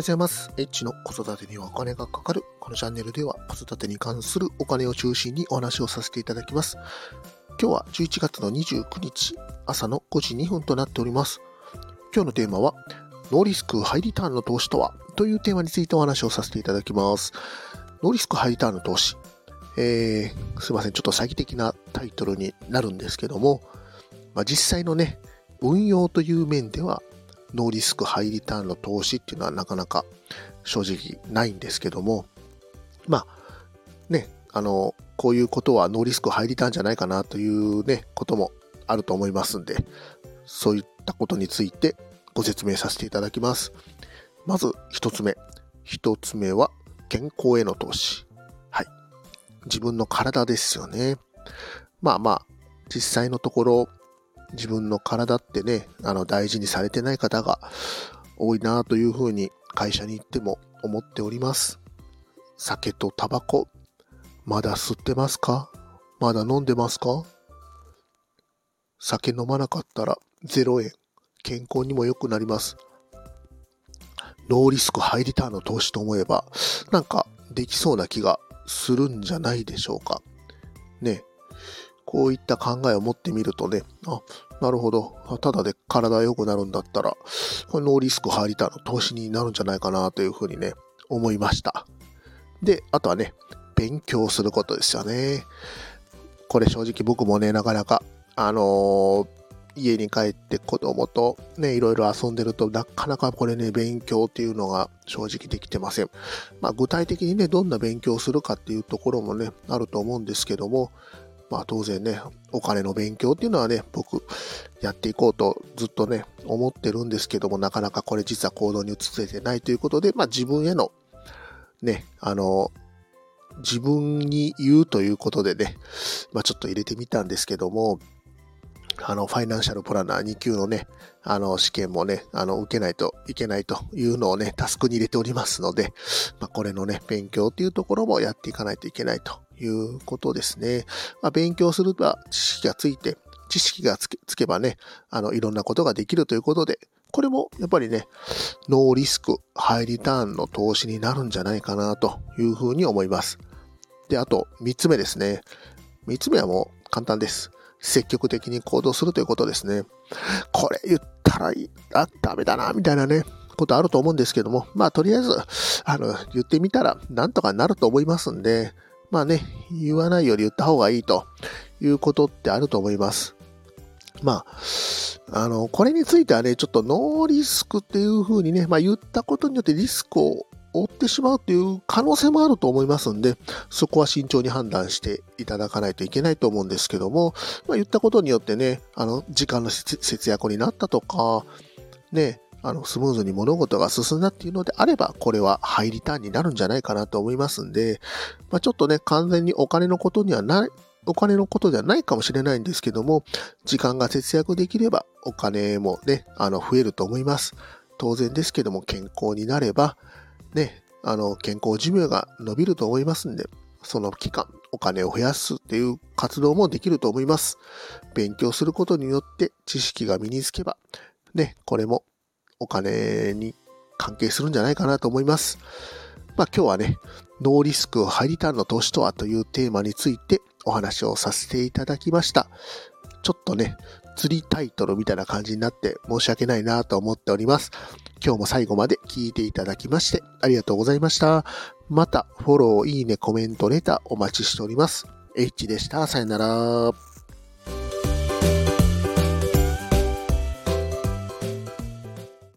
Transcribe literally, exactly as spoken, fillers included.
ございます。エッチの子育てにはお金がかかる。このチャンネルでは子育てに関するお金を中心にお話をさせていただきます。今日はじゅういちがつのにじゅうくにち朝のごじにふんとなっております。今日のテーマはノーリスクハイリターンの投資とはというテーマについてお話をさせていただきます。ノーリスクハイリターンの投資、えー、すいませんちょっと詐欺的なタイトルになるんですけども、まあ、実際のね運用という面ではノーリスクハイリターンの投資っていうのはなかなか正直ないんですけども、まあね、あのこういうことはノーリスクハイリターンじゃないかなというねこともあると思いますんで、そういったことについてご説明させていただきます。まず一つ目一つ目は健康への投資、はい、自分の体ですよね。まあまあ実際のところ自分の体ってね、あの大事にされてない方が多いなというふうに会社に行っても思っております。酒とタバコ、まだ吸ってますか？まだ飲んでますか？酒飲まなかったらゼロえん、健康にも良くなります。ノーリスクハイリターンの投資と思えば、なんかできそうな気がするんじゃないでしょうか。ね。こういった考えを持ってみるとね、あ、なるほど、ただで体が良くなるんだったら、これノーリスクハイリターンの投資になるんじゃないかなというふうにね、思いました。で、あとはね、勉強することですよね。これ正直僕もね、なかなか、あのー、家に帰って子供とね、いろいろ遊んでると、なかなかこれね、勉強っていうのが正直できてません。まあ具体的にね、どんな勉強をするかっていうところもね、あると思うんですけども、まあ当然ね、お金の勉強っていうのはね、僕やっていこうとずっとね、思ってるんですけども、なかなかこれ実は行動に移せてないということで、まあ自分へのね、あの、自分に言うということでね、まあちょっと入れてみたんですけども、あの、ファイナンシャルプランナーにきゅうのね、あの、試験もね、あの、受けないといけないというのをね、タスクに入れておりますので、まあこれのね、勉強っていうところもやっていかないといけないと。いうことですね。まあ、勉強するとは知識がついて、知識がつけ、つけばね、あの、いろんなことができるということで、これもやっぱりね、ノーリスク、ハイリターンの投資になるんじゃないかなというふうに思います。で、あとみっつめですね。みっつめはもう簡単です。積極的に行動するということですね。これ言ったらいい、あ、ダメだな、みたいなね。ことあると思うんですけども、まあ、とりあえず、あの、言ってみたらなんとかなると思いますんで、まあね、言わないより言った方がいいということってあると思います。まあ、あの、これについてはね、ちょっとノーリスクっていうふうにね、まあ言ったことによってリスクを負ってしまうという可能性もあると思いますんで、そこは慎重に判断していただかないといけないと思うんですけども、まあ言ったことによってね、あの、時間の節約になったとか、ね、あの、スムーズに物事が進んだっていうのであれば、これはハイリターンになるんじゃないかなと思いますんで、まあ、ちょっとね、完全にお金のことにはない、お金のことではないかもしれないんですけども、時間が節約できれば、お金もね、あの、増えると思います。当然ですけども、健康になれば、ね、あの、健康寿命が伸びると思いますんで、その期間、お金を増やすっていう活動もできると思います。勉強することによって知識が身につけば、ね、これも、お金に関係するんじゃないかなと思います。まあ今日はね、ノーリスクハイリターンの投資とはというテーマについてお話をさせていただきました。ちょっとね、釣りタイトルみたいな感じになって申し訳ないなと思っております。今日も最後まで聞いていただきましてありがとうございました。またフォロー、いいね、コメント、レターお待ちしております。H でした。さよなら。